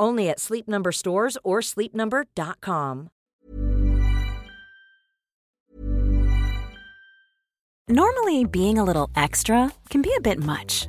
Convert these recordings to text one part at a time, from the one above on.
Only at Sleep Number stores or sleepnumber.com. Normally, being a little extra can be a bit much,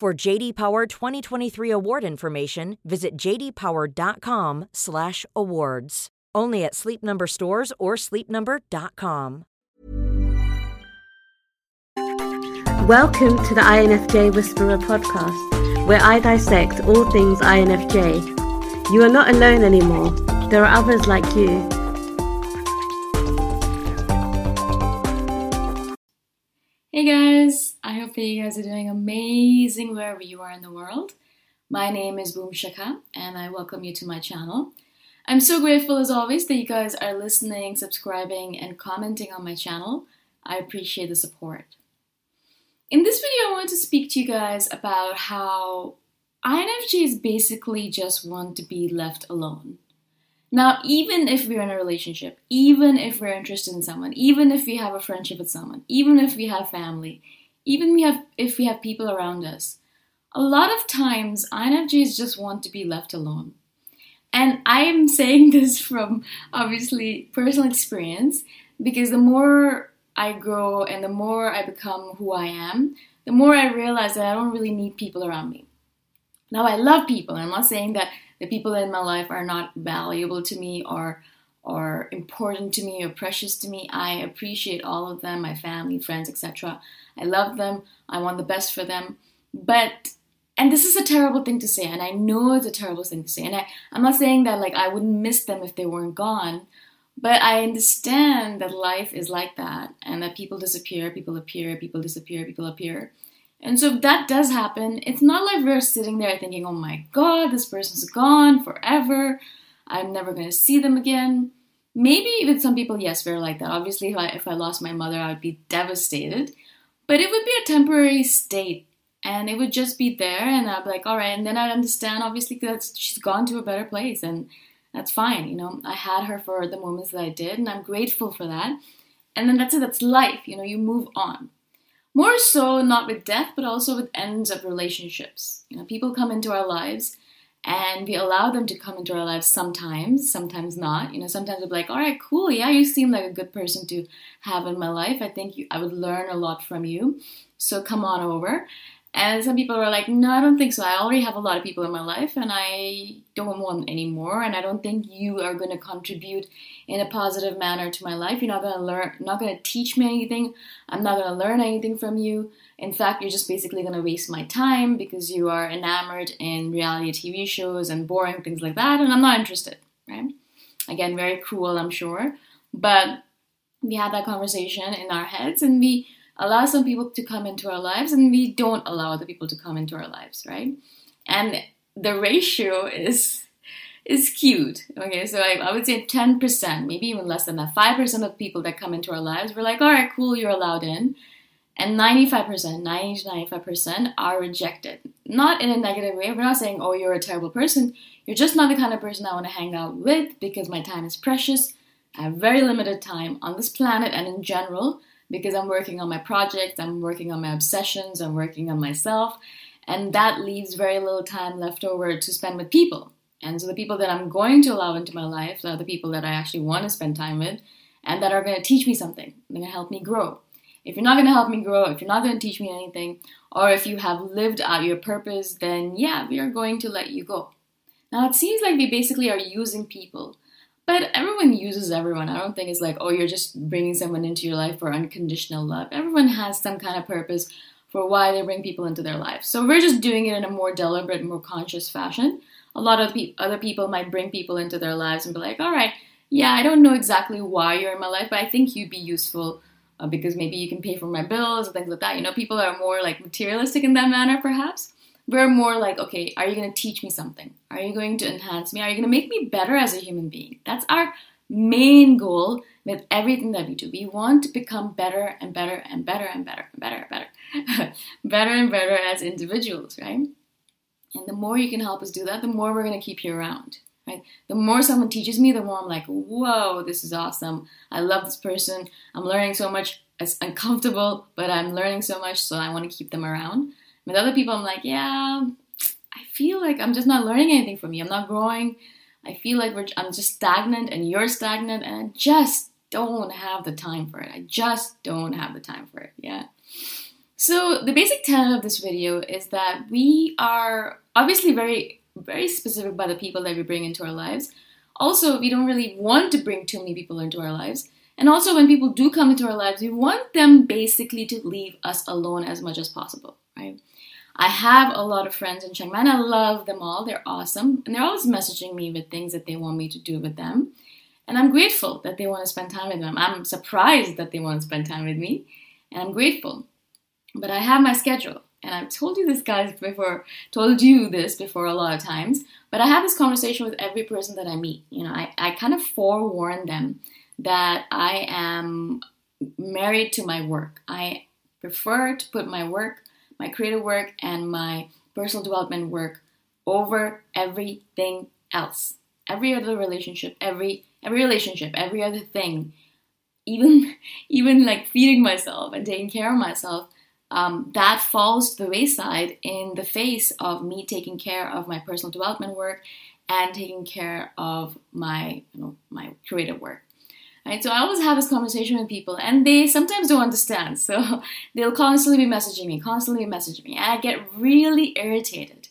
For J.D. Power 2023 award information, visit jdpower.com/awards. Only at Sleep Number stores or sleepnumber.com. Welcome to the INFJ Whisperer podcast, where I dissect all things INFJ. You are not alone anymore. There are others like you. Hey guys, I hope that you guys are doing amazing wherever you are in the world. My name is Boom Shikha, and I welcome you to my channel. I'm so grateful as always that you guys are listening, subscribing, and commenting on my channel. I appreciate the support. In this video, I want to speak to you guys about how INFJs basically just want to be left alone. Now, even if we're in a relationship, even if we're interested in someone, even if we have a friendship with someone, even if we have family, even if we have people around us, a lot of times INFJs just want to be left alone. And I am saying this from, obviously, personal experience, because the more I grow and the more I become who I am, the more I realize that I don't really need people around me. Now, I love people. I'm not saying that the people in my life are not valuable to me or important to me or precious to me. I appreciate all of them, my family, friends, etc. I love them. I want the best for them. And this is a terrible thing to say, and I know it's a terrible thing to say. And I'm not saying that like I wouldn't miss them if they weren't gone, but I understand that life is like that, and that people disappear, people appear, people disappear, people appear. And so if that does happen, it's not like we're sitting there thinking, oh my God, this person's gone forever. I'm never going to see them again. Maybe with some people, yes, we're like that. Obviously, if I lost my mother, I would be devastated. But it would be a temporary state. And it would just be there. And I'd be like, all right. And then I'd understand, obviously, that she's gone to a better place. And that's fine. You know, I had her for the moments that I did. And I'm grateful for that. And then that's it. That's life. You know, you move on. More so, not with death, but also with ends of relationships. You know, people come into our lives, and we allow them to come into our lives sometimes, sometimes not. You know, sometimes we're like, all right, cool, yeah, you seem like a good person to have in my life. I think I would learn a lot from you, so come on over. And some people are like, no, I don't think so. I already have a lot of people in my life and I don't want any more. And I don't think you are going to contribute in a positive manner to my life. You're not going to learn, not going to teach me anything. I'm not going to learn anything from you. In fact, you're just basically going to waste my time because you are enamored in reality TV shows and boring things like that. And I'm not interested, right? Again, very cruel, I'm sure. But we have that conversation in our heads and we allow some people to come into our lives and we don't allow other people to come into our lives, right? And the ratio is skewed, okay? So I would say 10%, maybe even less than that. 5% of people that come into our lives, we're like, all right, cool, you're allowed in. And 90 to 95% are rejected. Not in a negative way. We're not saying, oh, you're a terrible person. You're just not the kind of person I want to hang out with because my time is precious. I have very limited time on this planet and in general, because I'm working on my project, I'm working on my obsessions, I'm working on myself, and that leaves very little time left over to spend with people. And so the people that I'm going to allow into my life are the people that I actually want to spend time with and that are going to teach me something, they're going to help me grow. If you're not going to help me grow, if you're not going to teach me anything, or if you have lived out your purpose, then yeah, we are going to let you go. Now it seems like we basically are using people. But everyone uses everyone. I don't think it's like, oh, you're just bringing someone into your life for unconditional love. Everyone has some kind of purpose for why they bring people into their life. So we're just doing it in a more deliberate, more conscious fashion. A lot of other people might bring people into their lives and be like, all right, yeah, I don't know exactly why you're in my life, but I think you'd be useful because maybe you can pay for my bills and things like that. You know, people are more like materialistic in that manner, perhaps. We're more like, okay, are you going to teach me something? Are you going to enhance me? Are you going to make me better as a human being? That's our main goal with everything that we do. We want to become better and better and better and better and better and better. Better and better as individuals, right? And the more you can help us do that, the more we're going to keep you around, right? The more someone teaches me, the more I'm like, whoa, this is awesome. I love this person. I'm learning so much. It's uncomfortable, but I'm learning so much, so I want to keep them around. With other people, I'm like, yeah, I feel like I'm just not learning anything from you. I'm not growing. I feel like I'm just stagnant and you're stagnant and I just don't have the time for it. I just don't have the time for it. Yeah. So the basic tenet of this video is that we are obviously very, very specific by the people that we bring into our lives. Also, we don't really want to bring too many people into our lives. And also when people do come into our lives, we want them basically to leave us alone as much as possible, right? I have a lot of friends in Chiang Mai and I love them all. They're awesome. And they're always messaging me with things that they want me to do with them. And I'm grateful that they want to spend time with them. I'm surprised that they want to spend time with me. And I'm grateful. But I have my schedule. And I've told you this, guys, before. Told you this before a lot of times. But I have this conversation with every person that I meet. You know, I kind of forewarn them that I am married to my work. I prefer to put my work, my creative work and my personal development work over everything else. Every other relationship, every other thing, even like feeding myself and taking care of myself, that falls to the wayside in the face of me taking care of my personal development work and taking care of my, you know, my creative work. Right? So I always have this conversation with people and they sometimes don't understand. So they'll constantly be messaging me. And I get really irritated.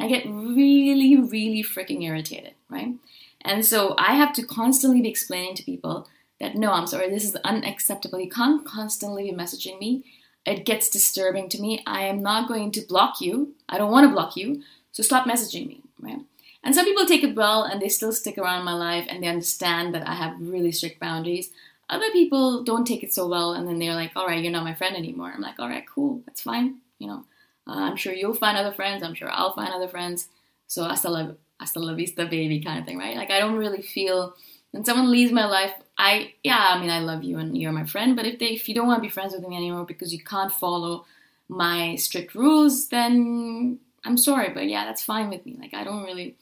I get really, really freaking irritated, right? And so I have to constantly be explaining to people that, no, I'm sorry, this is unacceptable. You can't constantly be messaging me. It gets disturbing to me. I am not going to block you. I don't want to block you. So stop messaging me, right? And some people take it well and they still stick around my life and they understand that I have really strict boundaries. Other people don't take it so well and then they're like, all right, you're not my friend anymore. I'm like, all right, cool, that's fine. You know, I'm sure you'll find other friends. I'm sure I'll find other friends. So hasta la vista, baby kind of thing, right? Like I don't really feel when someone leaves my life, I love you and you're my friend. But if you don't want to be friends with me anymore because you can't follow my strict rules, then I'm sorry. But yeah, that's fine with me. Like I don't really...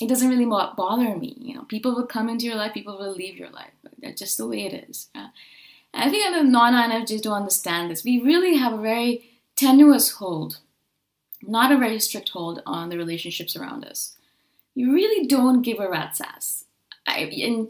It doesn't really bother me, you know. People will come into your life, people will leave your life. That's just the way it is. Yeah. And I think other non-INFJs don't understand this. We really have a very tenuous hold, not a very strict hold on the relationships around us. You really don't give a rat's ass. And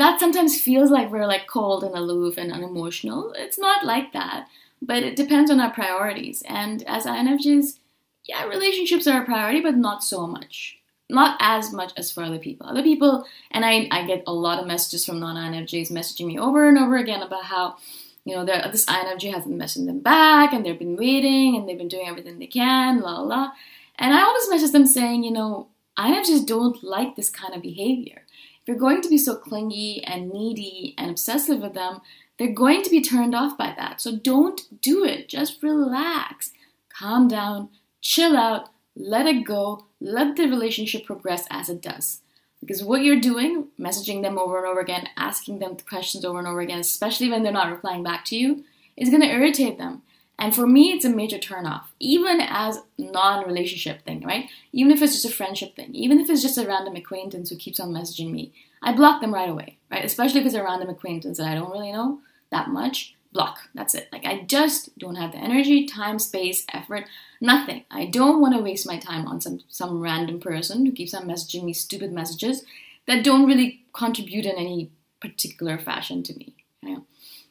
that sometimes feels like we're like cold and aloof and unemotional. It's not like that. But it depends on our priorities. And as INFJs, yeah, relationships are a priority, but not so much. Not as much as for other people. Other people, and I get a lot of messages from non-INFJs messaging me over and over again about how, you know, this INFJ hasn't messaged them back, and they've been waiting, and they've been doing everything they can, la la la. And I always message them saying, you know, INFJs don't like this kind of behavior. If you're going to be so clingy and needy and obsessive with them, they're going to be turned off by that. So don't do it. Just relax. Calm down. Chill out. Let it go. Let the relationship progress as it does. Because what you're doing, messaging them over and over again, asking them questions over and over again, especially when they're not replying back to you, is going to irritate them. And for me, it's a major turnoff, even as non-relationship thing, right? Even if it's just a friendship thing, even if it's just a random acquaintance who keeps on messaging me, I block them right away, right? Especially if it's a random acquaintance that I don't really know that much, block, that's it. Like, I just don't have the energy, time, space, effort, nothing. I don't want to waste my time on some random person who keeps on messaging me stupid messages that don't really contribute in any particular fashion to me, you know?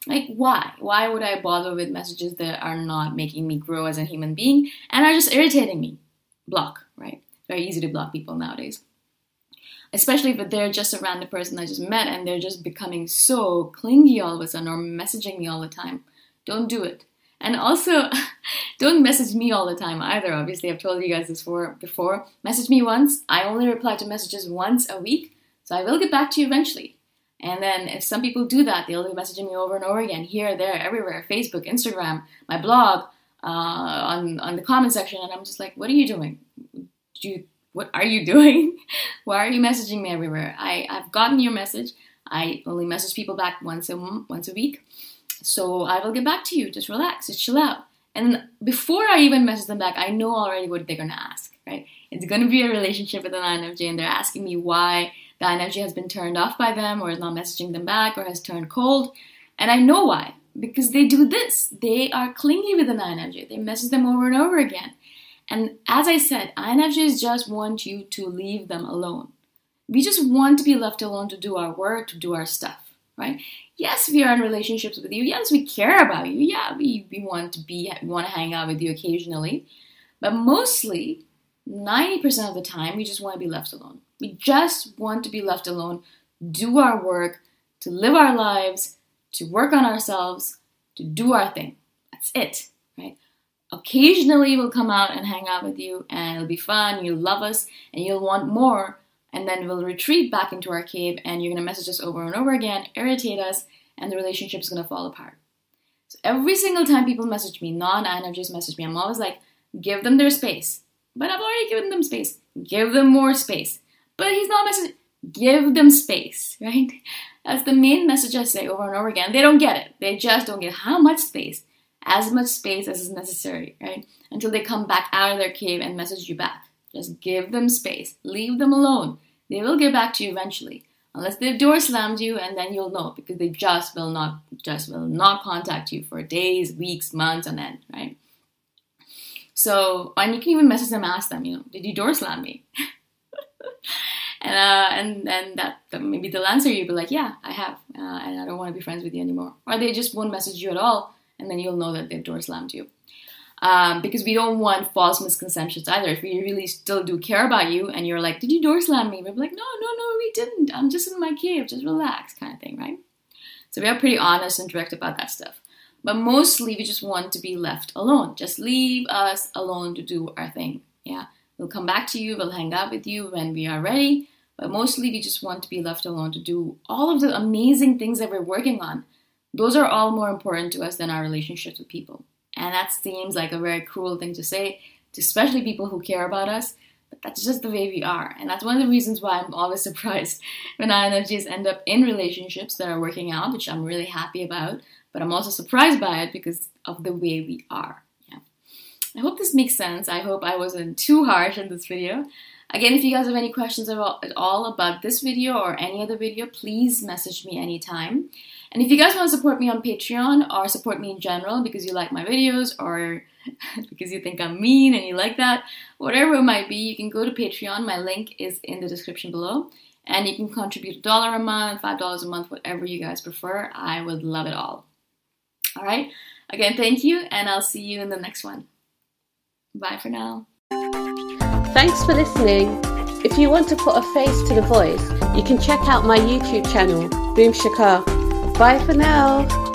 Like, why? Why would I bother with messages that are not making me grow as a human being and are just irritating me? Block, right? Very easy to block people nowadays. Especially if they're just a random person I just met and they're just becoming so clingy all of a sudden or messaging me all the time. Don't do it. And also, don't message me all the time either. Obviously, I've told you guys this before. Message me once. I only reply to messages once a week, so I will get back to you eventually. And then if some people do that, they'll be messaging me over and over again, here, there, everywhere, Facebook, Instagram, my blog, on the comment section. And I'm just like, what are you doing? What are you doing? Why are you messaging me everywhere? I've gotten your message. I only message people back once a week. So I will get back to you. Just relax. Just chill out. And before I even message them back, I know already what they're going to ask, right? It's going to be a relationship with an INFJ, and they're asking me why the INFJ has been turned off by them or is not messaging them back or has turned cold. And I know why. Because they do this. They are clingy with an INFJ. They message them over and over again. And as I said, INFJs just want you to leave them alone. We just want to be left alone to do our work, to do our stuff, right? Yes, we are in relationships with you. Yes, we care about you. Yeah, we want to hang out with you occasionally. But mostly, 90% of the time, we just want to be left alone. We just want to be left alone, do our work, to live our lives, to work on ourselves, to do our thing. That's it, right? Occasionally, we'll come out and hang out with you, and it'll be fun, you'll love us, and you'll want more, and then we'll retreat back into our cave, and you're going to message us over and over again, irritate us, and the relationship is going to fall apart. So every single time people message me, non-INFJs message me, I'm always like, give them their space. But I've already given them space. Give them more space. But he's not messaging. Give them space, right? That's the main message I say over and over again. They don't get it. They just don't get how much space. As much space as is necessary, right? Until they come back out of their cave and message you back. Just give them space. Leave them alone. They will get back to you eventually. Unless their door slams you, and then you'll know. Because they just will not contact you for days, weeks, months on end, right? So, and you can even message them and ask them, you know, did you door slam me? and maybe they'll answer you, be like, yeah, I have, and I don't want to be friends with you anymore. Or they just won't message you at all, and then you'll know that they've door slammed you. Because we don't want false misconceptions either. If we really still do care about you, and you're like, did you door slam me? We'll be like, no, we didn't. I'm just in my cave, just relax, kind of thing, right? So we are pretty honest and direct about that stuff. But mostly, we just want to be left alone. Just leave us alone to do our thing. Yeah, we'll come back to you. We'll hang out with you when we are ready. But mostly, we just want to be left alone to do all of the amazing things that we're working on. Those are all more important to us than our relationships with people. And that seems like a very cruel thing to say, to especially people who care about us. But that's just the way we are. And that's one of the reasons why I'm always surprised when INFJs end up in relationships that are working out, which I'm really happy about. But I'm also surprised by it because of the way we are. Yeah. I hope this makes sense. I hope I wasn't too harsh in this video. Again, if you guys have any questions at all about this video or any other video, please message me anytime. And if you guys want to support me on Patreon or support me in general because you like my videos or because you think I'm mean and you like that, whatever it might be, you can go to Patreon. My link is in the description below. And you can contribute $1 a month, $5 a month, whatever you guys prefer. I would love it all. All right, Again, thank you, and I'll see you in the next one. Bye for now. Thanks for listening. If you want to put a face to the voice, you can check out my YouTube channel, Boom Shikha. Bye for now.